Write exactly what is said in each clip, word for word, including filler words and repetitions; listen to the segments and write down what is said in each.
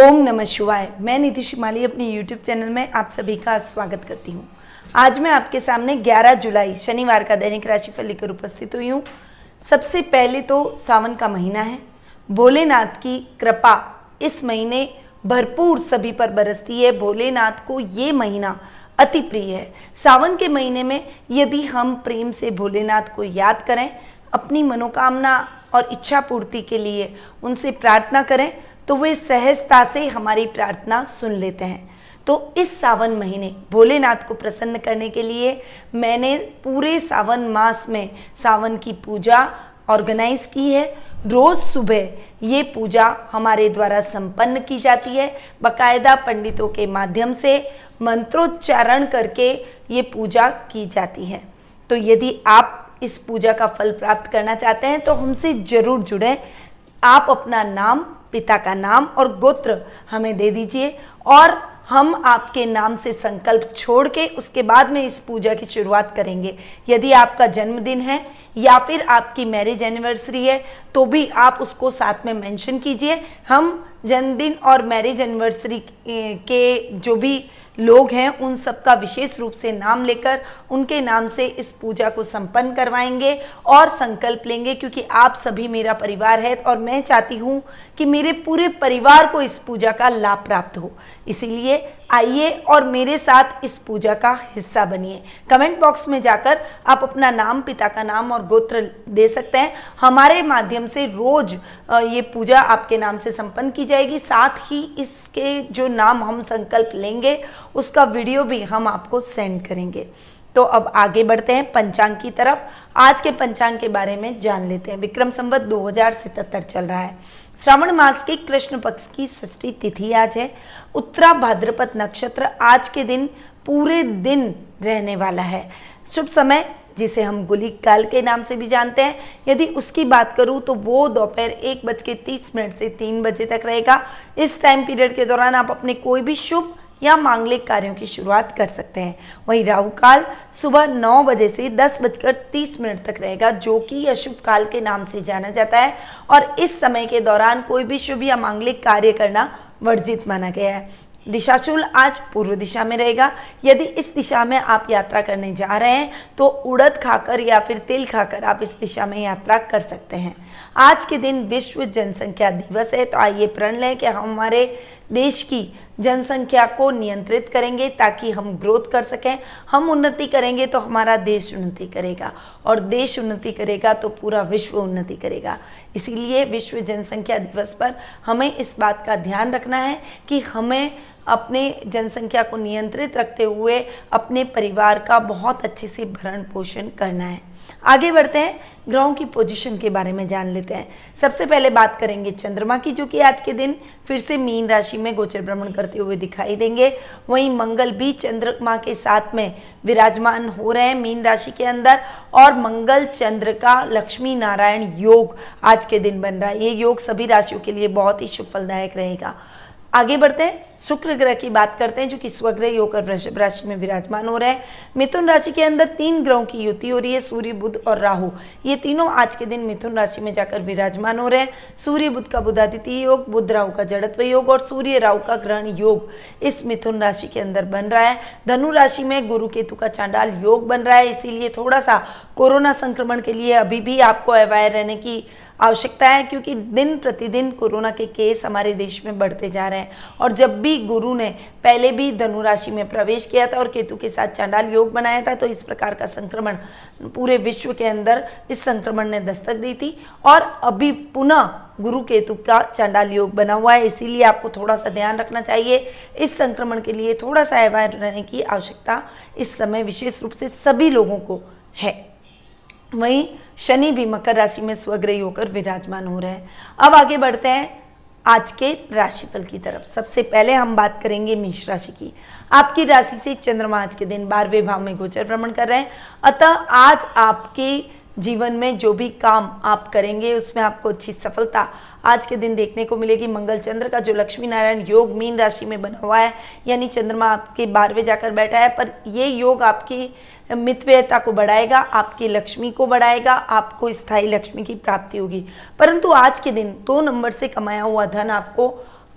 ओम नमः शिवाय। मैं निधि शिमाली अपने यूट्यूब चैनल में आप सभी का स्वागत करती हूँ। आज मैं आपके सामने ग्यारह जुलाई शनिवार का दैनिक राशिफल लेकर उपस्थित हुई हूँ। सबसे पहले तो सावन का महीना है, भोलेनाथ की कृपा इस महीने भरपूर सभी पर बरसती है। भोलेनाथ को ये महीना अति प्रिय है। सावन के महीने में यदि हम प्रेम से भोलेनाथ को याद करें, अपनी मनोकामना और इच्छा पूर्ति के लिए उनसे प्रार्थना करें तो वे सहजता से हमारी प्रार्थना सुन लेते हैं। तो इस सावन महीने भोलेनाथ को प्रसन्न करने के लिए मैंने पूरे सावन मास में सावन की पूजा ऑर्गेनाइज की है। रोज़ सुबह ये पूजा हमारे द्वारा संपन्न की जाती है। बकायदा पंडितों के माध्यम से मंत्रोच्चारण करके ये पूजा की जाती है। तो यदि आप इस पूजा का फल प्राप्त करना चाहते हैं तो हमसे जरूर जुड़ें। आप अपना नाम, पिता का नाम और गोत्र हमें दे दीजिए और हम आपके नाम से संकल्प छोड़ के उसके बाद में इस पूजा की शुरुआत करेंगे। यदि आपका जन्मदिन है या फिर आपकी मैरिज एनिवर्सरी है तो भी आप उसको साथ में मेंशन कीजिए। हम जन्मदिन और मैरिज एनिवर्सरी के जो भी लोग हैं उन सबका विशेष रूप से नाम लेकर उनके नाम से इस पूजा को संपन्न करवाएंगे और संकल्प लेंगे, क्योंकि आप सभी मेरा परिवार है और मैं चाहती हूँ कि मेरे पूरे परिवार को इस पूजा का लाभ प्राप्त हो। इसीलिए आइए और मेरे साथ इस पूजा का हिस्सा बनिए। कमेंट बॉक्स में जाकर आप अपना नाम, पिता का नाम और गोत्र दे सकते हैं। हमारे माध्यम से रोज ये पूजा आपके नाम से संपन्न की जाएगी। साथ ही इसके जो नाम हम संकल्प लेंगे उसका वीडियो भी हम आपको सेंड करेंगे। तो अब आगे बढ़ते हैं पंचांग की तरफ। आज के पंचांग के बारे में जान लेते हैं। विक्रम संवत दो हजार सतहत्तर चल रहा है। श्रावण मास के कृष्ण पक्ष की षष्ठी तिथि आज है। उत्तरा भाद्रपद नक्षत्र आज के दिन पूरे दिन रहने वाला है। शुभ समय जिसे हम गुलिक काल के नाम से भी जानते हैं, यदि उसकी बात करूं तो वो दोपहर एक बज के तीस मिनट से तीन बजे तक रहेगा। इस टाइम पीरियड के दौरान आप अपने कोई भी शुभ या मांगलिक कार्यों की शुरुआत कर सकते हैं। वहीं राहु काल सुबह नौ बजे से दस बजकर तीस मिनट तक रहेगा, जो कि अशुभ काल के नाम से जाना जाता है और इस समय के दौरान कोई भी शुभ या मांगलिक कार्य करना वर्जित माना गया है। दिशाशूल आज पूर्व दिशा में रहेगा। यदि इस दिशा में आप यात्रा करने जा रहे हैं तो उड़द खाकर या फिर तिल खाकर आप इस दिशा में यात्रा कर सकते हैं। आज के दिन विश्व जनसंख्या दिवस है, तो आइए प्रण लें कि हम हमारे देश की जनसंख्या को नियंत्रित करेंगे ताकि हम ग्रोथ कर सकें। हम उन्नति करेंगे तो हमारा देश उन्नति करेगा और देश उन्नति करेगा तो पूरा विश्व उन्नति करेगा। इसीलिए विश्व जनसंख्या दिवस पर हमें इस बात का ध्यान रखना है कि हमें अपने जनसंख्या को नियंत्रित रखते हुए अपने परिवार का बहुत अच्छे से भरण पोषण करना है। आगे बढ़ते हैं, ग्रहों की पोजीशन के बारे में जान लेते हैं। सबसे पहले बात करेंगे चंद्रमा की, जो कि आज के दिन फिर से मीन राशि में गोचर भ्रमण करते हुए दिखाई देंगे। वहीं मंगल भी चंद्रमा के साथ में विराजमान हो रहे हैं मीन राशि के अंदर और मंगल चंद्र का लक्ष्मी नारायण योग आज के दिन बन रहा है। ये योग सभी राशियों के लिए बहुत ही शुभ फलदायक रहेगा। आगे बढ़ते हैं, शुक्र ग्रह की बात करते हैं, जो कि स्वग्रही होकर वृषभ राशि में विराजमान हो रहे हैं। मिथुन राशि के अंदर तीन ग्रहों की युति हो रही है, सूर्य, बुध और राहु। ये तीनों आज के दिन मिथुन राशि में जाकर विराजमान हो रहे हैं। सूर्य बुध का बुधादित्य योग, बुध राहु का जड़त्व योग और सूर्य राहु का ग्रहण योग इस मिथुन राशि के अंदर बन रहा है। धनु राशि में गुरु केतु का चांडाल योग बन रहा है। इसीलिए थोड़ा सा कोरोना संक्रमण के लिए अभी भी आपको अवेयर रहने की आवश्यकता है, क्योंकि दिन प्रतिदिन कोरोना के केस हमारे देश में बढ़ते जा रहे हैं। और जब भी गुरु ने पहले भी धनु राशि में प्रवेश किया था और केतु के साथ चांडाल योग बनाया था तो इस प्रकार का संक्रमण पूरे विश्व के अंदर इस संक्रमण ने दस्तक दी थी और अभी पुनः गुरु केतु का चांडाल योग बना हुआ है। इसीलिए आपको थोड़ा सा ध्यान रखना चाहिए। इस संक्रमण के लिए थोड़ा सा अवेयर रहने की आवश्यकता इस समय विशेष रूप से सभी लोगों को है। वहीं शनि भी मकर राशि में स्वग्रही होकर विराजमान हो रहे हैं। अब आगे बढ़ते हैं आज के राशिफल की तरफ। सबसे पहले हम बात करेंगे मेष राशि की। आपकी राशि से चंद्रमा आज के दिन बारहवें भाव में गोचर भ्रमण कर रहे हैं, अतः आज आपके जीवन में जो भी काम आप करेंगे उसमें आपको अच्छी सफलता आज के दिन देखने को मिलेगी। मंगल चंद्र का जो लक्ष्मी नारायण योग मीन राशि में बना हुआ है, यानी चंद्रमा आपके बारहवें जाकर बैठा है, पर ये योग आपकी मितव्ययता को बढ़ाएगा, आपकी लक्ष्मी को बढ़ाएगा, आपको स्थायी लक्ष्मी की प्राप्ति होगी। परंतु आज के दिन दो नंबर से कमाया हुआ धन आपको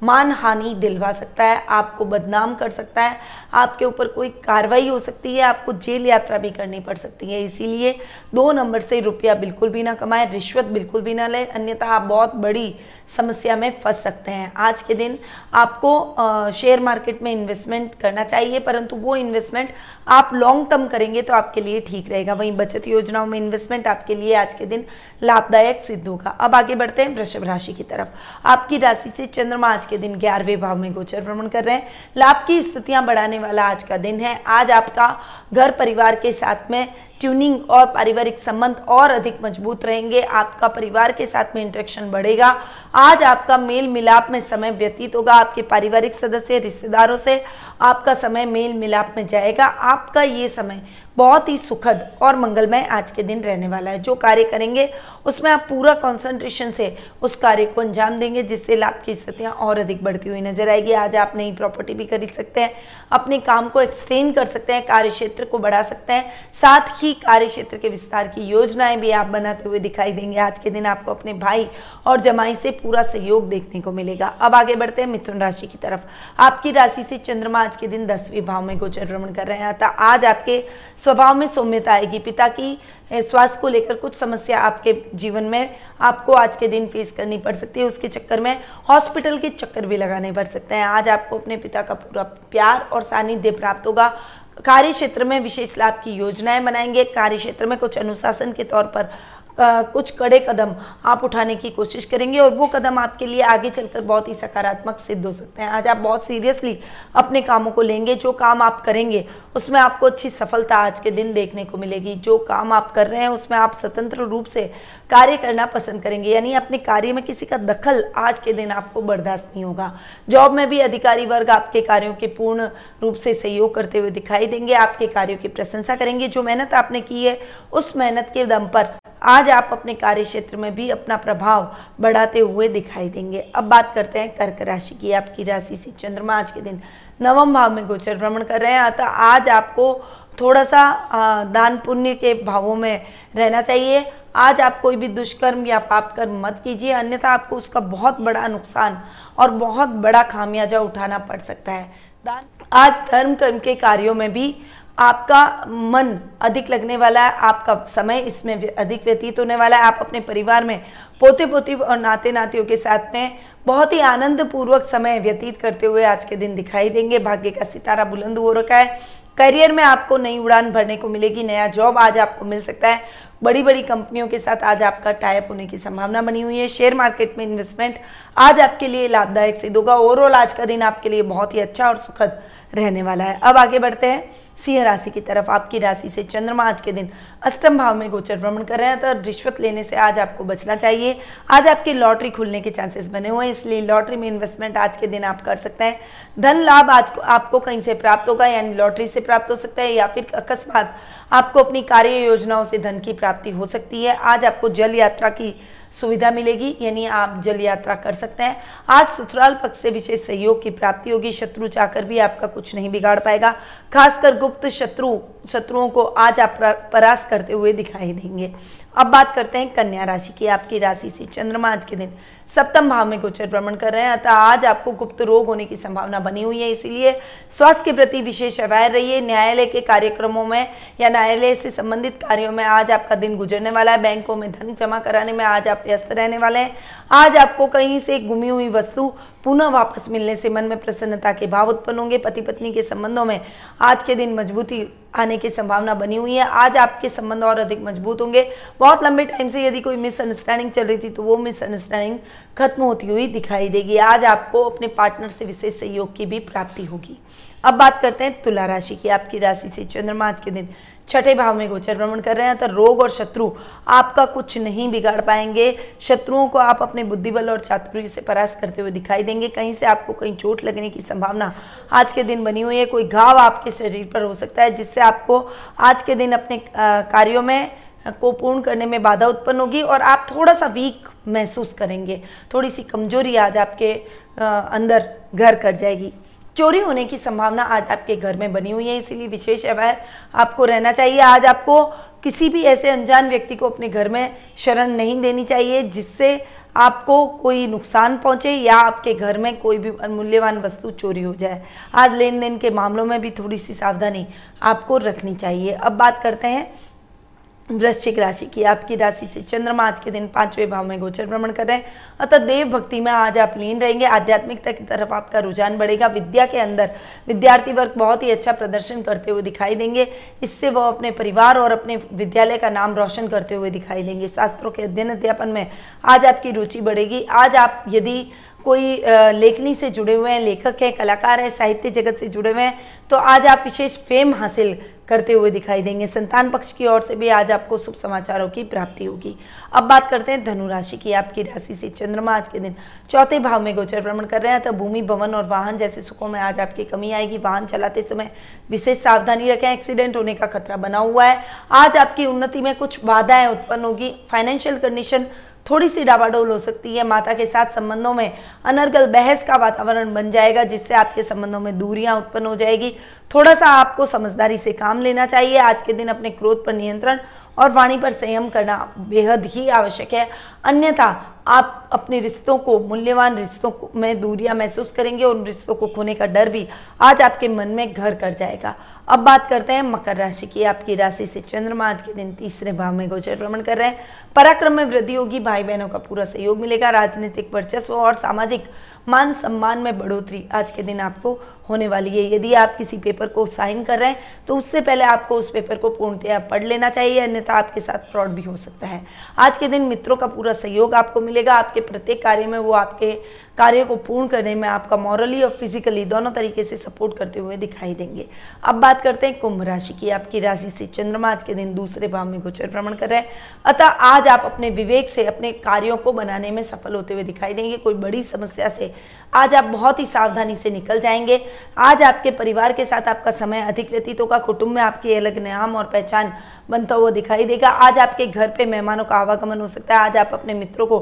मानहानि दिलवा सकता है, आपको बदनाम कर सकता है, आपके ऊपर कोई कार्रवाई हो सकती है, आपको जेल यात्रा भी करनी पड़ सकती है। इसीलिए दो नंबर से रुपया बिल्कुल भी ना कमाएं, रिश्वत बिल्कुल भी ना लें, अन्यथा आप बहुत बड़ी समस्या में फंस सकते हैं। आज के दिन आपको शेयर मार्केट में इन्वेस्टमेंट करना चाहिए, परंतु वो इन्वेस्टमेंट आप लॉन्ग टर्म करेंगे तो आपके लिए ठीक रहेगा। वहीं बचत योजनाओं में इन्वेस्टमेंट आपके लिए आज के दिन लाभदायक सिद्ध होगा। अब आगे बढ़ते हैं वृषभ राशि की तरफ। आपकी राशि से चंद्रमा आज के दिन ग्यारहवें भाव में गोचर भ्रमण कर रहे हैं। लाभ की स्थितियां बढ़ाने वाला आज का दिन है। आज आपका घर परिवार के साथ में ट्यूनिंग और पारिवारिक संबंध और अधिक मजबूत रहेंगे। आपका परिवार के साथ में इंटरेक्शन बढ़ेगा। आज आपका मेल मिलाप में समय व्यतीत होगा। आपके पारिवारिक सदस्य, रिश्तेदारों से आपका समय मेल मिलाप में जाएगा। आपका ये समय बहुत ही सुखद और मंगलमय आज के दिन रहने वाला है। जो कार्य करेंगे उसमें आप पूरा कॉन्सेंट्रेशन से उस कार्य को अंजाम देंगे, जिससे लाभ की स्थितियाँ और अधिक बढ़ती हुई नजर आएगी। आज आप नई प्रॉपर्टी भी खरीद सकते हैं, अपने काम को एक्सटेंड कर सकते हैं, कार्य क्षेत्र को बढ़ा सकते हैं, साथ ही कार्य क्षेत्र के विस्तार की योजनाएं भी आप बनाते हुए दिखाई देंगे। आज के दिन आपको अपने भाई और जमाई से पूरा सहयोग देखने को मिलेगा। अब आगे बढ़ते हैं मिथुन राशि की तरफ। आपकी राशि से चंद्रमा आज के दिन दसवीं भाव में गोचर भ्रमण कर रहे हैं। अतः आज आपके स्वभाव में सौम्यता आएगी। पिता की स्वास्थ्य को लेकर कुछ समस्या आपके जीवन में आपको आज के दिन फेस करनी पड़ सकती है। उसके चक्कर में हॉस्पिटल के चक्कर भी लगाने पड़ सकते हैं। आज आपको अपने पिता का पूरा प्यार और सानिध्य प्राप्त होगा। कार्य क्षेत्र में विशेष लाभ की योजनाएं बनाएंगे। कार्य क्षेत्र में कुछ अनुशासन के तौर पर आ, कुछ कड़े कदम आप उठाने की कोशिश करेंगे और वो कदम आपके लिए आगे चलकर बहुत ही सकारात्मक सिद्ध हो सकते हैं। आज आप बहुत सीरियसली अपने कामों को लेंगे। जो काम आप करेंगे उसमें आपको अच्छी सफलता आज के दिन देखने को मिलेगी। जो काम आप कर रहे हैं उसमें आप स्वतंत्र रूप से कार्य करना पसंद करेंगे, यानी अपने कार्य में किसी का दखल आज के दिन आपको बर्दाश्त नहीं होगा। जॉब में भी अधिकारी वर्ग आपके कार्यों के पूर्ण रूप से सहयोग करते हुए दिखाई देंगे। आपके कार्यों की प्रशंसा करेंगे। जो मेहनत आपने की है उस मेहनत के दम पर आज आप अपने कार्य क्षेत्र में भी अपना प्रभाव बढ़ाते हुए दिखाई देंगे। अब बात करते हैं कर्क राशि की। आपकी राशि से चंद्रमा आज के दिन नवम भाव में गोचर भ्रमण कर रहे हैं। अतः आज आपको थोड़ा सा दान पुण्य के भावों में रहना चाहिए। आज आप कोई भी दुष्कर्म या पाप कर्म मत कीजिए, अन्यथा आपको उसका बहुत बड़ा नुकसान और बहुत बड़ा खामियाजा उठाना पड़ सकता है। दान आज धर्म कर्म के कार्यों में भी आपका मन अधिक लगने वाला है। आपका समय इसमें अधिक व्यतीत होने वाला है। आप अपने परिवार में पोते पोती और नाते नातियों के साथ में बहुत ही आनंद पूर्वक समय व्यतीत करते हुए आज के दिन दिखाई देंगे। भाग्य का सितारा बुलंद हो रखा है। करियर में आपको नई उड़ान भरने को मिलेगी। नया जॉब आज आपको मिल सकता है। बड़ी बड़ी कंपनियों के साथ आज आपका टाइप होने की संभावना बनी हुई है। शेयर मार्केट में इन्वेस्टमेंट आज आपके लिए लाभदायक सिद्ध होगा। ओवरऑल आज का दिन आपके लिए बहुत ही अच्छा और सुखद रहने वाला है। अब आगे बढ़ते हैं सिंह राशि की तरफ। आपकी राशि से चंद्रमा आज के दिन अष्टम भाव में गोचर भ्रमण कर रहे हैं। तो रिश्वत लेने से आज आपको बचना चाहिए। आज आपकी लॉटरी खुलने के चांसेस बने हुए हैं, इसलिए लॉटरी में इन्वेस्टमेंट आज के दिन आप कर सकते हैं। धन लाभ आज आपको कहीं से प्राप्त होगा, यानी लॉटरी से प्राप्त हो सकता है, या फिर अकस्मात आपको अपनी कार्य योजनाओं से धन की प्राप्ति हो सकती है। आज आपको जल यात्रा की सुविधा मिलेगी, यानी आप जल यात्रा कर सकते हैं। आज ससुराल पक्ष से विशेष सहयोग की प्राप्ति होगी। शत्रु चाहकर भी आपका कुछ नहीं बिगाड़ पाएगा। खासकर गुप्त शत्रु शत्रुओं को आज आप परास्त करते हुए दिखाई देंगे। अब बात करते हैं कन्या राशि की। आपकी राशि से चंद्रमा आज के दिन सप्तम भाव में गोचर भ्रमण कर रहे हैं। अतः आज आपको गुप्त रोग होने की संभावना बनी हुई है, इसीलिए स्वास्थ्य के प्रति विशेष अवधार रहिए। न्यायालय के कार्यक्रमों में या न्यायालय से संबंधित कार्यों में आज आपका दिन गुजरने वाला है। बैंकों में धन जमा कराने में आज आप व्यस्त रहने वाले हैं। आज आपको कहीं से गुमी हुई वस्तु पुनः वापस मिलने से मन में प्रसन्नता के भाव उत्पन्न होंगे। पति पत्नी के संबंधों में आज के दिन मजबूती आने की संभावना बनी हुई है। आज आपके संबंध और अधिक मजबूत होंगे। बहुत लंबे टाइम से यदि कोई मिसअंडरस्टैंडिंग चल रही थी तो वो मिसअंडरस्टैंडिंग खत्म होती हुई दिखाई देगी। आज आपको अपने पार्टनर से विशेष सहयोग की भी प्राप्ति होगी। अब बात करते हैं तुला राशि की। आपकी राशि से चंद्रमा आज के दिन छठे भाव में गोचर भ्रमण कर रहे हैं। तो रोग और शत्रु आपका कुछ नहीं बिगाड़ पाएंगे। शत्रुओं को आप अपने बुद्धिबल और चातुर्य से परास्त करते हुए दिखाई देंगे। कहीं से आपको कहीं चोट लगने की संभावना आज के दिन बनी हुई है। कोई घाव आपके शरीर पर हो सकता है, जिससे आपको आज के दिन अपने कार्यों में को पूर्ण करने में बाधा उत्पन्न होगी और आप थोड़ा सा वीक महसूस करेंगे। थोड़ी सी कमजोरी आज आपके अंदर घर कर जाएगी। चोरी होने की संभावना आज आपके घर में बनी हुई है, इसीलिए विशेष अवधार आपको रहना चाहिए। आज आपको किसी भी ऐसे अनजान व्यक्ति को अपने घर में शरण नहीं देनी चाहिए, जिससे आपको कोई नुकसान पहुंचे या आपके घर में कोई भी मूल्यवान वस्तु चोरी हो जाए। आज लेन देन के मामलों में भी थोड़ी सी सावधानी आपको रखनी चाहिए। अब बात करते हैं वृश्चिक राशि की। आपकी राशि से चंद्रमा आज के दिन पांचवें भाव में गोचर भ्रमण कर रहे हैं, अतः देव भक्ति में आज आप लीन रहेंगे। आध्यात्मिकता की तरफ आपका रुझान बढ़ेगा। विद्या के अंदर विद्यार्थी वर्ग बहुत ही अच्छा प्रदर्शन करते हुए दिखाई देंगे। इससे वह अपने परिवार और अपने विद्यालय का नाम रोशन करते हुए दिखाई देंगे। शास्त्रों के अध्ययन अध्यापन में आज आपकी रुचि बढ़ेगी। आज आप यदि कोई लेखनी से जुड़े हुए हैं, लेखक हैं, कलाकार हैं, साहित्य जगत से जुड़े हुए हैं, तो आज आप विशेष फेम हासिल करते हुए दिखाई देंगे। संतान पक्ष की ओर से भी आज आपको शुभ समाचारों की प्राप्ति होगी। अब बात करते हैं धनु राशि की। आपकी राशि से चंद्रमा आज के दिन चौथे भाव में गोचर भ्रमण कर रहे हैं, तो भूमि, भवन और वाहन जैसे सुखों में आज आपकी कमी आएगी। वाहन चलाते समय विशेष सावधानी रखें, एक्सीडेंट होने का खतरा बना हुआ है। आज आपकी उन्नति में कुछ बाधाएं उत्पन्न होगी। फाइनेंशियल कंडीशन थोड़ी सी डाबाडोल हो सकती है। माता के साथ संबंधों में अनर्गल बहस का वातावरण बन जाएगा, जिससे आपके संबंधों में दूरियां उत्पन्न हो जाएगी। थोड़ा सा आपको समझदारी से काम लेना चाहिए। आज के दिन अपने क्रोध पर नियंत्रण और वाणी पर संयम करना बेहद ही आवश्यक है, अन्यथा आप अपने रिश्तों को, मूल्यवान रिश्तों में दूरियां महसूस करेंगे और उन रिश्तों को खोने का डर भी आज आपके मन में घर कर जाएगा। अब बात करते हैं मकर राशि की। आपकी राशि से चंद्रमा आज के दिन तीसरे भाव में गोचर भ्रमण कर रहे हैं। पराक्रम में वृद्धि होगी, भाई बहनों का पूरा सहयोग मिलेगा। राजनीतिक वर्चस्व और सामाजिक मान सम्मान में बढ़ोतरी आज के दिन आपको होने वाली है। यदि आप किसी पेपर को साइन कर रहे हैं तो उससे पहले आपको उस पेपर को पूर्णतया पढ़ लेना चाहिए, अन्यथा आपके साथ फ्रॉड भी हो सकता है। आज के दिन मित्रों का पूरा सहयोग आपको मिलेगा। आपके प्रत्येक कार्य में वो आपके कार्य को पूर्ण करने में आपका मॉरली और फिजिकली दोनों तरीके से सपोर्ट करते हुए दिखाई देंगे। अब बात करते हैं कुंभ राशि की। आपकी राशि से चंद्रमा आज के दिन दूसरे भाव में गोचर भ्रमण कर रहे हैं, अतः आज आप अपने विवेक से अपने कार्यों को बनाने में सफल होते हुए दिखाई देंगे। कोई बड़ी समस्या से आज आप बहुत ही सावधानी से निकल जाएंगे। आज आपके परिवार के साथ आपका समय अधिक व्यतीत होगा। कुटुंब में आपकी अलग नाम और पहचान बनता हुआ दिखाई देगा। आज आपके घर पे मेहमानों का आवागमन हो सकता है। आज आप अपने मित्रों को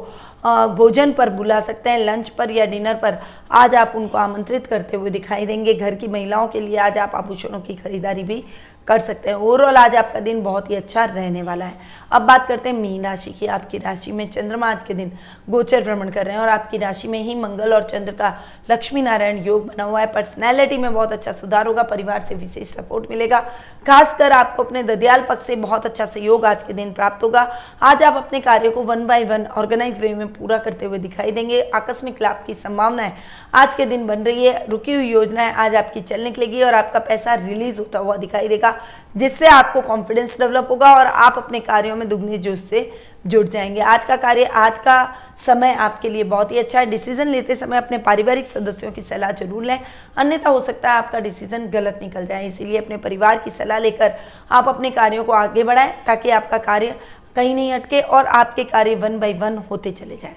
भोजन पर बुला सकते हैं। लंच पर या डिनर पर आज आप उनको आमंत्रित करते हुए दिखाई देंगे। घर की महिलाओं के लिए आज आप आभूषणों की खरीदारी भी कर सकते हैं। ओवरऑल आज आपका दिन बहुत ही अच्छा रहने वाला है। अब बात करते हैं मीन राशि की। आपकी राशि में चंद्रमा आज के दिन गोचर भ्रमण कर रहे हैं और आपकी राशि में ही मंगल और चंद्र का लक्ष्मी नारायण योग बना हुआ है। पर्सनैलिटी में बहुत अच्छा सुधार होगा। परिवार से विशेष सपोर्ट मिलेगा। खासकर आपको अपने ददियाल पक्ष से बहुत अच्छा सहयोग आज के दिन प्राप्त होगा। आज आप अपने कार्यों को one by one organise way में पूरा करते हुए दिखाई देंगे। आकस्मिक लाभ की संभावनाएं आज के दिन बन रही है। रुकी हुई योजनाएं आज आपकी चल निकलेगी और आपका पैसा रिलीज होता हुआ दिखाई देगा, जिससे आपको कॉन्फिडेंस डेवलप होगा और आप अपने कार्यों में दुगने जोश से जुड़ जाएंगे। आज का कार्य, आज का समय आपके लिए बहुत ही अच्छा है। डिसीजन लेते समय अपने पारिवारिक सदस्यों की सलाह जरूर लें, अन्यथा हो सकता है आपका डिसीजन गलत निकल जाए। इसीलिए अपने परिवार की सलाह लेकर आप अपने कार्यों को आगे बढ़ाएं, ताकि आपका कार्य कहीं नहीं अटके और आपके कार्य वन बाय वन होते चले जाएं।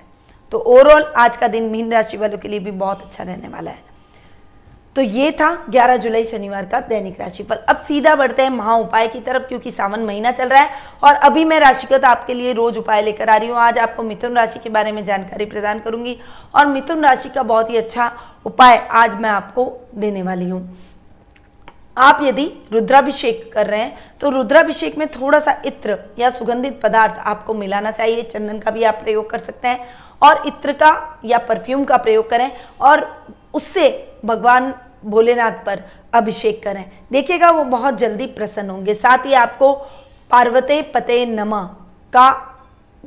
तो ओवरऑल आज का दिन मीन राशि वालों के लिए भी बहुत अच्छा रहने वाला है। तो ये था ग्यारह जुलाई शनिवार का दैनिक राशिफल। अब सीधा बढ़ते हैं महा उपाय की तरफ, क्योंकि सावन महीना चल रहा है और अभी मैं राशिगत आपके लिए रोज उपाय लेकर आ रही हूँ। आज आपको मिथुन राशि के बारे में जानकारी प्रदान करूंगी और मिथुन राशि का बहुत ही अच्छा उपाय आज मैं आपको देने वाली हूँ। आप यदि रुद्राभिषेक कर रहे हैं तो रुद्राभिषेक में थोड़ा सा इत्र या सुगंधित पदार्थ आपको मिलाना चाहिए। चंदन का भी आप प्रयोग कर सकते हैं और इत्र का या परफ्यूम का प्रयोग करें और उससे भगवान भोलेनाथ पर अभिषेक करें। देखिएगा वो बहुत जल्दी प्रसन्न होंगे। साथ ही आपको पार्वती पते नमः का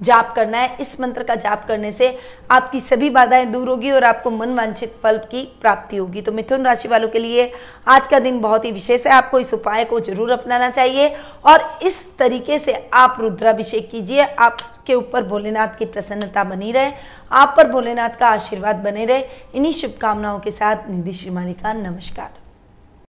जाप करना है। इस मंत्र का जाप करने से आपकी सभी बाधाएं दूर होगी और आपको मन वांछित फल की प्राप्ति होगी। तो मिथुन राशि वालों के लिए आज का दिन बहुत ही विशेष है। आपको इस उपाय को जरूर अपनाना चाहिए और इस तरीके से आप रुद्राभिषेक कीजिए। आपके ऊपर भोलेनाथ की प्रसन्नता बनी रहे, आप पर भोलेनाथ का आशीर्वाद बने रहे। इन्हीं शुभकामनाओं के साथ निधि शिमाली का नमस्कार।